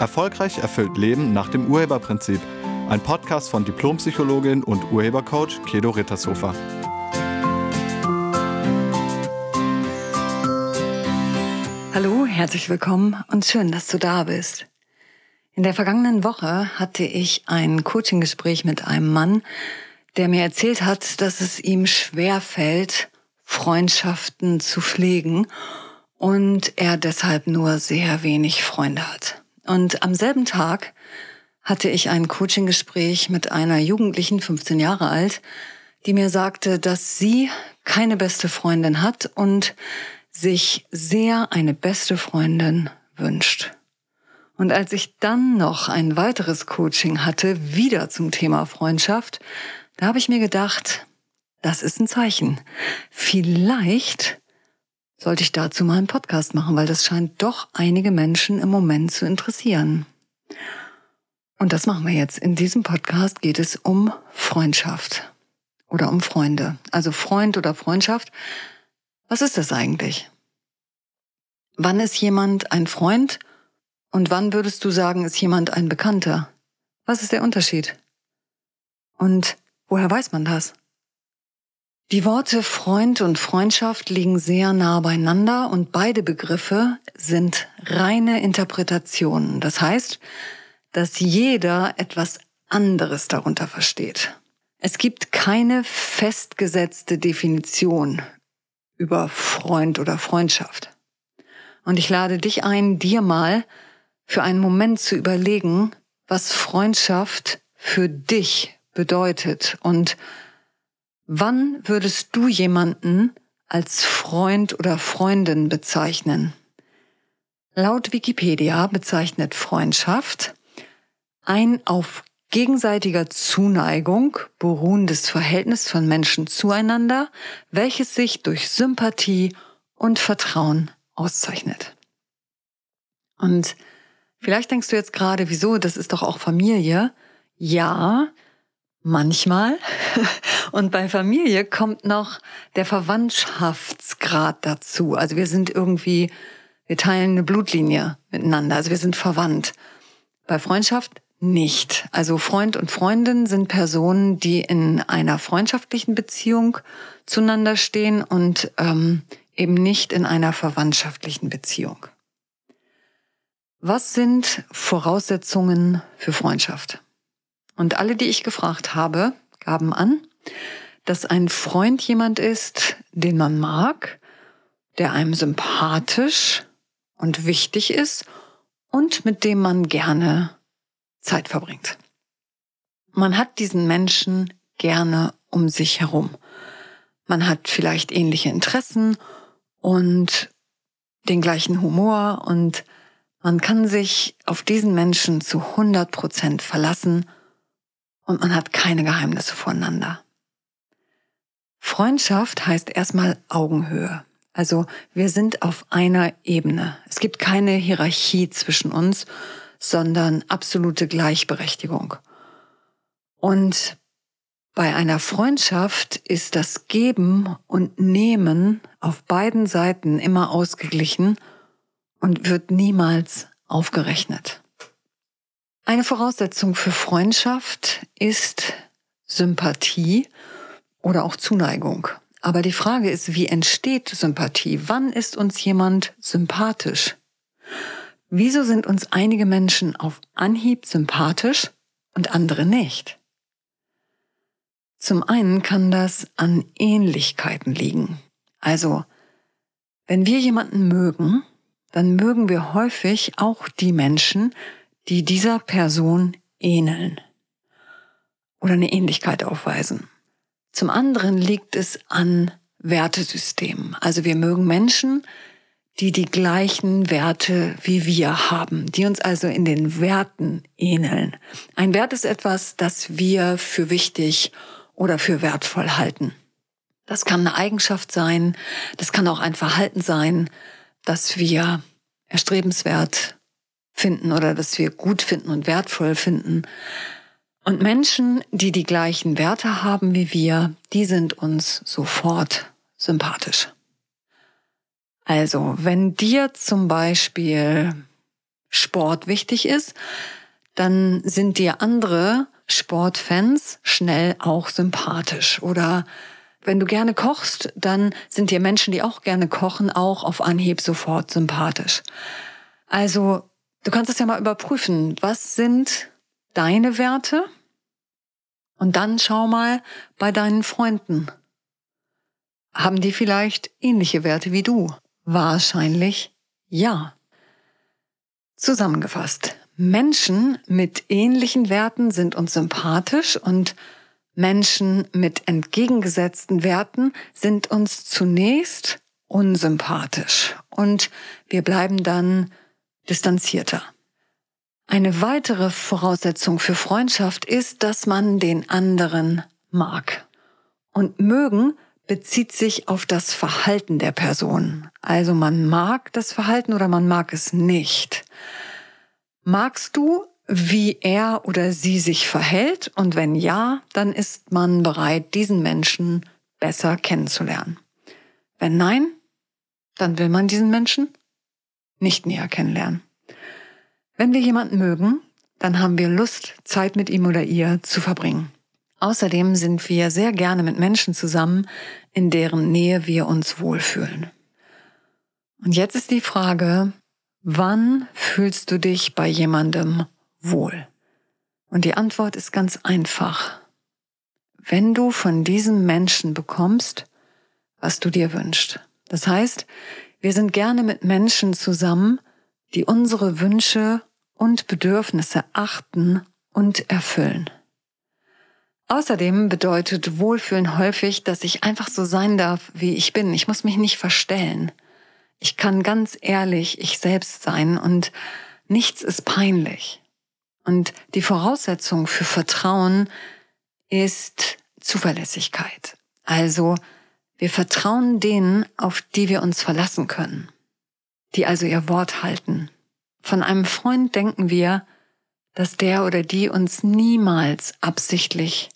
Erfolgreich erfüllt Leben nach dem Urheberprinzip. Ein Podcast von Diplompsychologin und Urhebercoach Kedo Rittershofer. Hallo, herzlich willkommen und schön, dass du da bist. In der vergangenen Woche hatte ich ein Coaching-Gespräch mit einem Mann, der mir erzählt hat, dass es ihm schwerfällt, Freundschaften zu pflegen und er deshalb nur sehr wenig Freunde hat. Und am selben Tag hatte ich ein Coaching-Gespräch mit einer Jugendlichen, 15 Jahre alt, die mir sagte, dass sie keine beste Freundin hat und sich sehr eine beste Freundin wünscht. Und als ich dann noch ein weiteres Coaching hatte, wieder zum Thema Freundschaft, da habe ich mir gedacht, das ist ein Zeichen. Vielleicht sollte ich dazu mal einen Podcast machen, weil das scheint doch einige Menschen im Moment zu interessieren. Und das machen wir jetzt. In diesem Podcast geht es um Freundschaft oder um Freunde. Also Freund oder Freundschaft. Was ist das eigentlich? Wann ist jemand ein Freund? Und wann würdest du sagen, ist jemand ein Bekannter? Was ist der Unterschied? Und woher weiß man das? Die Worte Freund und Freundschaft liegen sehr nah beieinander und beide Begriffe sind reine Interpretationen. Das heißt, dass jeder etwas anderes darunter versteht. Es gibt keine festgesetzte Definition über Freund oder Freundschaft. Und ich lade dich ein, dir mal für einen Moment zu überlegen, was Freundschaft für dich bedeutet und wann würdest du jemanden als Freund oder Freundin bezeichnen? Laut Wikipedia bezeichnet Freundschaft ein auf gegenseitiger Zuneigung beruhendes Verhältnis von Menschen zueinander, welches sich durch Sympathie und Vertrauen auszeichnet. Und vielleicht denkst du jetzt gerade, wieso, das ist doch auch Familie. Ja, manchmal. Und bei Familie kommt noch der Verwandtschaftsgrad dazu. Also wir teilen eine Blutlinie miteinander. Also wir sind verwandt. Bei Freundschaft nicht. Also Freund und Freundin sind Personen, die in einer freundschaftlichen Beziehung zueinander stehen und eben nicht in einer verwandtschaftlichen Beziehung. Was sind Voraussetzungen für Freundschaft? Und alle, die ich gefragt habe, gaben an, dass ein Freund jemand ist, den man mag, der einem sympathisch und wichtig ist und mit dem man gerne Zeit verbringt. Man hat diesen Menschen gerne um sich herum. Man hat vielleicht ähnliche Interessen und den gleichen Humor und man kann sich auf diesen Menschen zu 100% verlassen und man hat keine Geheimnisse voneinander. Freundschaft heißt erstmal Augenhöhe. Also wir sind auf einer Ebene. Es gibt keine Hierarchie zwischen uns, sondern absolute Gleichberechtigung. Und bei einer Freundschaft ist das Geben und Nehmen auf beiden Seiten immer ausgeglichen und wird niemals aufgerechnet. Eine Voraussetzung für Freundschaft ist Sympathie oder auch Zuneigung. Aber die Frage ist, wie entsteht Sympathie? Wann ist uns jemand sympathisch? Wieso sind uns einige Menschen auf Anhieb sympathisch und andere nicht? Zum einen kann das an Ähnlichkeiten liegen. Also, wenn wir jemanden mögen, dann mögen wir häufig auch die Menschen, die dieser Person ähneln oder eine Ähnlichkeit aufweisen. Zum anderen liegt es an Wertesystemen. Also wir mögen Menschen, die die gleichen Werte wie wir haben, die uns also in den Werten ähneln. Ein Wert ist etwas, das wir für wichtig oder für wertvoll halten. Das kann eine Eigenschaft sein, das kann auch ein Verhalten sein, das wir erstrebenswert finden oder das wir gut finden und wertvoll finden. Und Menschen, die die gleichen Werte haben wie wir, die sind uns sofort sympathisch. Also, wenn dir zum Beispiel Sport wichtig ist, dann sind dir andere Sportfans schnell auch sympathisch. Oder wenn du gerne kochst, dann sind dir Menschen, die auch gerne kochen, auch auf Anhieb sofort sympathisch. Also du kannst es ja mal überprüfen, was sind deine Werte? Und dann schau mal bei deinen Freunden. Haben die vielleicht ähnliche Werte wie du? Wahrscheinlich ja. Zusammengefasst, Menschen mit ähnlichen Werten sind uns sympathisch und Menschen mit entgegengesetzten Werten sind uns zunächst unsympathisch und wir bleiben dann distanzierter. Eine weitere Voraussetzung für Freundschaft ist, dass man den anderen mag. Und mögen bezieht sich auf das Verhalten der Person. Also man mag das Verhalten oder man mag es nicht. Magst du, wie er oder sie sich verhält? Und wenn ja, dann ist man bereit, diesen Menschen besser kennenzulernen. Wenn nein, dann will man diesen Menschen nicht näher kennenlernen. Wenn wir jemanden mögen, dann haben wir Lust, Zeit mit ihm oder ihr zu verbringen. Außerdem sind wir sehr gerne mit Menschen zusammen, in deren Nähe wir uns wohlfühlen. Und jetzt ist die Frage, wann fühlst du dich bei jemandem wohl? Und die Antwort ist ganz einfach. Wenn du von diesem Menschen bekommst, was du dir wünschst. Das heißt, wir sind gerne mit Menschen zusammen, die unsere Wünsche und Bedürfnisse achten und erfüllen. Außerdem bedeutet Wohlfühlen häufig, dass ich einfach so sein darf, wie ich bin. Ich muss mich nicht verstellen. Ich kann ganz ehrlich ich selbst sein und nichts ist peinlich. Und die Voraussetzung für Vertrauen ist Zuverlässigkeit. Also wir vertrauen denen, auf die wir uns verlassen können, die also ihr Wort halten. Von einem Freund denken wir, dass der oder die uns niemals absichtlich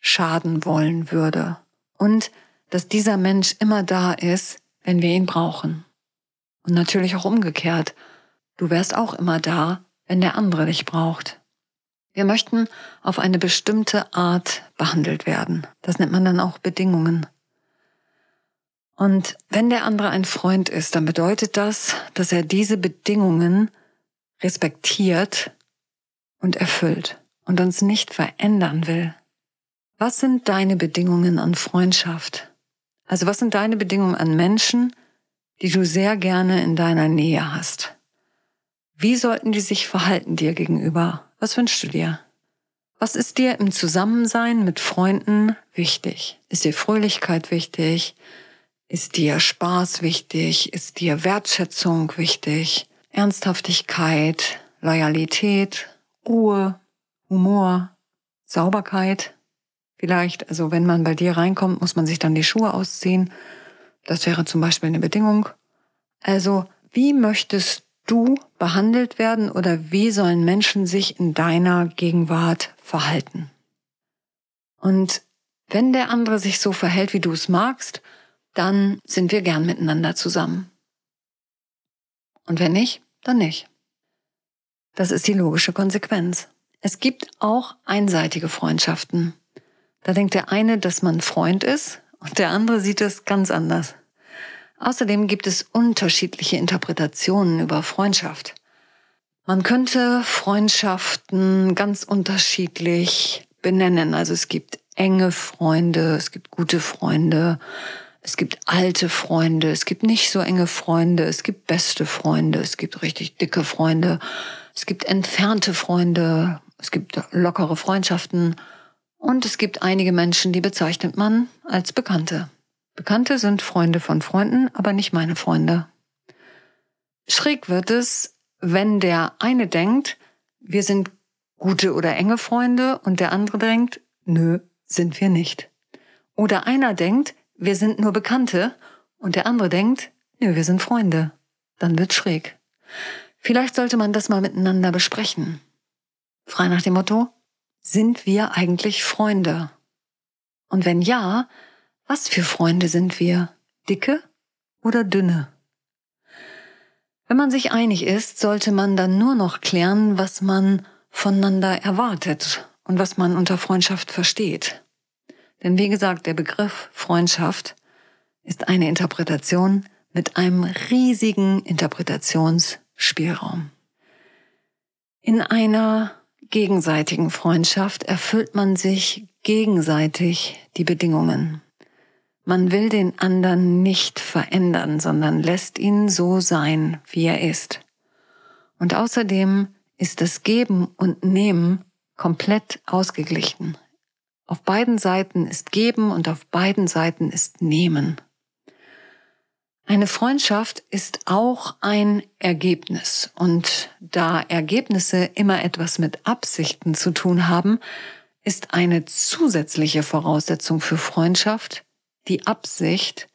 schaden wollen würde und dass dieser Mensch immer da ist, wenn wir ihn brauchen. Und natürlich auch umgekehrt, du wärst auch immer da, wenn der andere dich braucht. Wir möchten auf eine bestimmte Art behandelt werden. Das nennt man dann auch Bedingungen. Und wenn der andere ein Freund ist, dann bedeutet das, dass er diese Bedingungen respektiert und erfüllt und uns nicht verändern will. Was sind deine Bedingungen an Freundschaft? Also was sind deine Bedingungen an Menschen, die du sehr gerne in deiner Nähe hast? Wie sollten die sich verhalten dir gegenüber? Was wünschst du dir? Was ist dir im Zusammensein mit Freunden wichtig? Ist dir Fröhlichkeit wichtig? Ist dir Spaß wichtig? Ist dir Wertschätzung wichtig? Ernsthaftigkeit, Loyalität, Ruhe, Humor, Sauberkeit? Vielleicht, also wenn man bei dir reinkommt, muss man sich dann die Schuhe ausziehen. Das wäre zum Beispiel eine Bedingung. Also, wie möchtest du behandelt werden oder wie sollen Menschen sich in deiner Gegenwart verhalten? Und wenn der andere sich so verhält, wie du es magst, dann sind wir gern miteinander zusammen. Und wenn nicht, dann nicht. Das ist die logische Konsequenz. Es gibt auch einseitige Freundschaften. Da denkt der eine, dass man Freund ist und der andere sieht es ganz anders. Außerdem gibt es unterschiedliche Interpretationen über Freundschaft. Man könnte Freundschaften ganz unterschiedlich benennen. Also es gibt enge Freunde, es gibt gute Freunde, es gibt alte Freunde, es gibt nicht so enge Freunde, es gibt beste Freunde, es gibt richtig dicke Freunde, es gibt entfernte Freunde, es gibt lockere Freundschaften und es gibt einige Menschen, die bezeichnet man als Bekannte. Bekannte sind Freunde von Freunden, aber nicht meine Freunde. Schräg wird es, wenn der eine denkt, wir sind gute oder enge Freunde und der andere denkt, nö, sind wir nicht. Oder einer denkt, wir sind nur Bekannte und der andere denkt, nö, wir sind Freunde. Dann wird's schräg. Vielleicht sollte man das mal miteinander besprechen. Frei nach dem Motto, sind wir eigentlich Freunde? Und wenn ja, was für Freunde sind wir? Dicke oder dünne? Wenn man sich einig ist, sollte man dann nur noch klären, was man voneinander erwartet und was man unter Freundschaft versteht. Denn wie gesagt, der Begriff Freundschaft ist eine Interpretation mit einem riesigen Interpretationsspielraum. In einer gegenseitigen Freundschaft erfüllt man sich gegenseitig die Bedingungen. Man will den anderen nicht verändern, sondern lässt ihn so sein, wie er ist. Und außerdem ist das Geben und Nehmen komplett ausgeglichen. Auf beiden Seiten ist Geben und auf beiden Seiten ist Nehmen. Eine Freundschaft ist auch ein Ergebnis. Und da Ergebnisse immer etwas mit Absichten zu tun haben, ist eine zusätzliche Voraussetzung für Freundschaft die Absicht,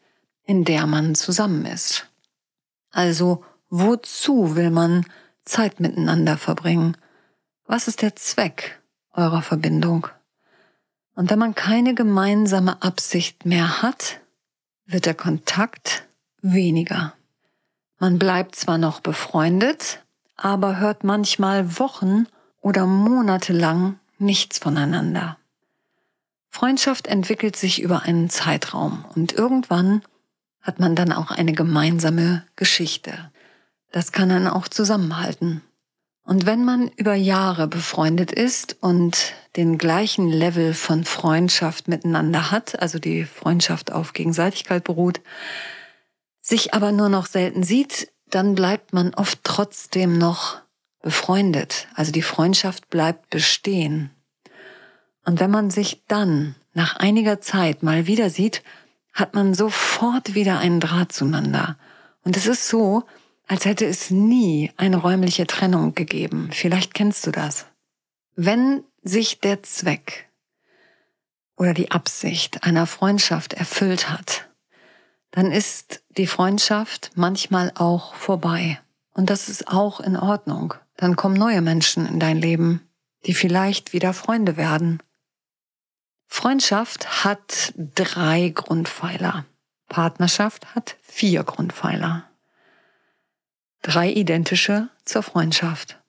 in der man zusammen ist. Also, wozu will man Zeit miteinander verbringen? Was ist der Zweck eurer Verbindung? Und wenn man keine gemeinsame Absicht mehr hat, wird der Kontakt weniger. Man bleibt zwar noch befreundet, aber hört manchmal Wochen oder Monate lang nichts voneinander. Freundschaft entwickelt sich über einen Zeitraum und irgendwann hat man dann auch eine gemeinsame Geschichte. Das kann dann auch zusammenhalten. Und wenn man über Jahre befreundet ist und den gleichen Level von Freundschaft miteinander hat, also die Freundschaft auf Gegenseitigkeit beruht, sich aber nur noch selten sieht, dann bleibt man oft trotzdem noch befreundet. Also die Freundschaft bleibt bestehen. Und wenn man sich dann nach einiger Zeit mal wieder sieht, hat man sofort wieder einen Draht zueinander. Und es ist so, als hätte es nie eine räumliche Trennung gegeben. Vielleicht kennst du das. Wenn sich der Zweck oder die Absicht einer Freundschaft erfüllt hat, dann ist die Freundschaft manchmal auch vorbei. Und das ist auch in Ordnung. Dann kommen neue Menschen in dein Leben, die vielleicht wieder Freunde werden. Freundschaft hat 3 Grundpfeiler. Partnerschaft hat 4 Grundpfeiler. 3 identische zur Freundschaft.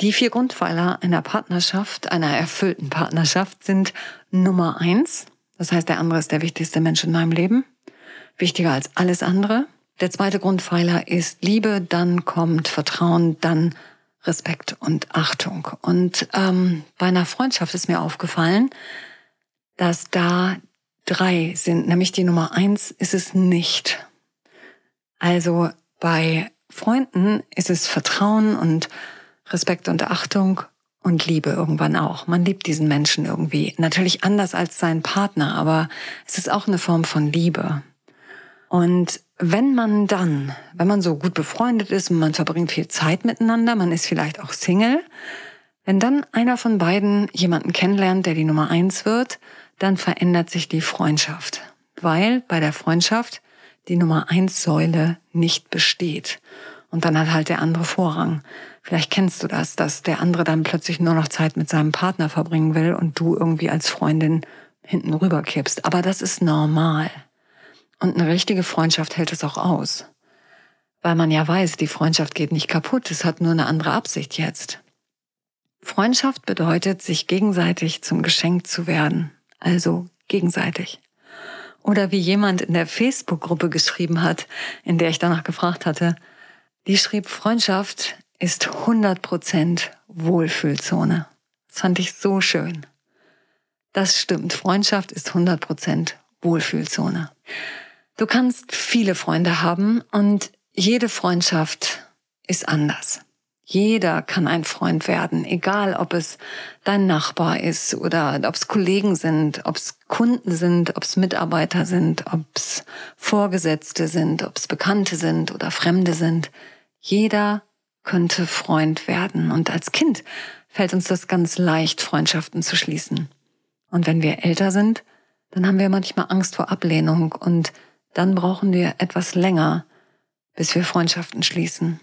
Die 4 Grundpfeiler einer Partnerschaft, einer erfüllten Partnerschaft sind Nummer 1, das heißt, der andere ist der wichtigste Mensch in meinem Leben, wichtiger als alles andere. Der 2. Grundpfeiler ist Liebe, dann kommt Vertrauen, dann Respekt und Achtung. Und bei einer Freundschaft ist mir aufgefallen, dass da 3 sind, nämlich die Nummer 1 ist es nicht. Also bei Freunden ist es Vertrauen und Respekt und Achtung und Liebe irgendwann auch. Man liebt diesen Menschen irgendwie. Natürlich anders als seinen Partner, aber es ist auch eine Form von Liebe. Und wenn man so gut befreundet ist und man verbringt viel Zeit miteinander, man ist vielleicht auch Single, wenn dann einer von beiden jemanden kennenlernt, der die Nummer 1 wird, dann verändert sich die Freundschaft. Weil bei der Freundschaft die Nummer 1 Säule nicht besteht. Und dann hat halt der andere Vorrang. Vielleicht kennst du das, dass der andere dann plötzlich nur noch Zeit mit seinem Partner verbringen will und du irgendwie als Freundin hinten rüberkippst. Aber das ist normal. Und eine richtige Freundschaft hält es auch aus. Weil man ja weiß, die Freundschaft geht nicht kaputt, es hat nur eine andere Absicht jetzt. Freundschaft bedeutet, sich gegenseitig zum Geschenk zu werden. Also gegenseitig. Oder wie jemand in der Facebook-Gruppe geschrieben hat, in der ich danach gefragt hatte, die schrieb, Freundschaft ist 100% Wohlfühlzone. Das fand ich so schön. Das stimmt, Freundschaft ist 100% Wohlfühlzone. Du kannst viele Freunde haben und jede Freundschaft ist anders. Jeder kann ein Freund werden, egal ob es dein Nachbar ist oder ob es Kollegen sind, ob es Kunden sind, ob es Mitarbeiter sind, ob es Vorgesetzte sind, ob es Bekannte sind oder Fremde sind. Jeder könnte Freund werden. Und als Kind fällt uns das ganz leicht, Freundschaften zu schließen. Und wenn wir älter sind, dann haben wir manchmal Angst vor Ablehnung und dann brauchen wir etwas länger, bis wir Freundschaften schließen.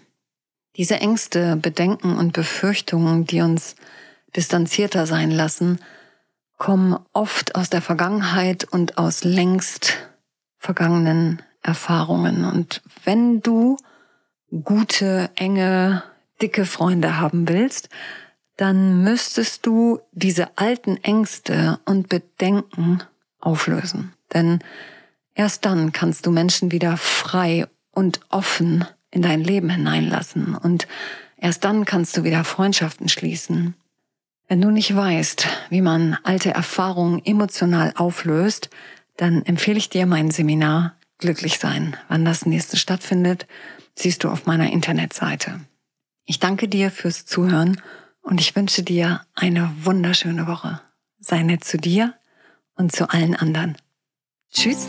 Diese Ängste, Bedenken und Befürchtungen, die uns distanzierter sein lassen, kommen oft aus der Vergangenheit und aus längst vergangenen Erfahrungen. Und wenn du gute, enge, dicke Freunde haben willst, dann müsstest du diese alten Ängste und Bedenken auflösen. Denn erst dann kannst du Menschen wieder frei und offen in dein Leben hineinlassen. Und erst dann kannst du wieder Freundschaften schließen. Wenn du nicht weißt, wie man alte Erfahrungen emotional auflöst, dann empfehle ich dir mein Seminar Glücklich sein. Wann das nächste stattfindet, siehst du auf meiner Internetseite. Ich danke dir fürs Zuhören und ich wünsche dir eine wunderschöne Woche. Sei nett zu dir und zu allen anderen. Tschüss.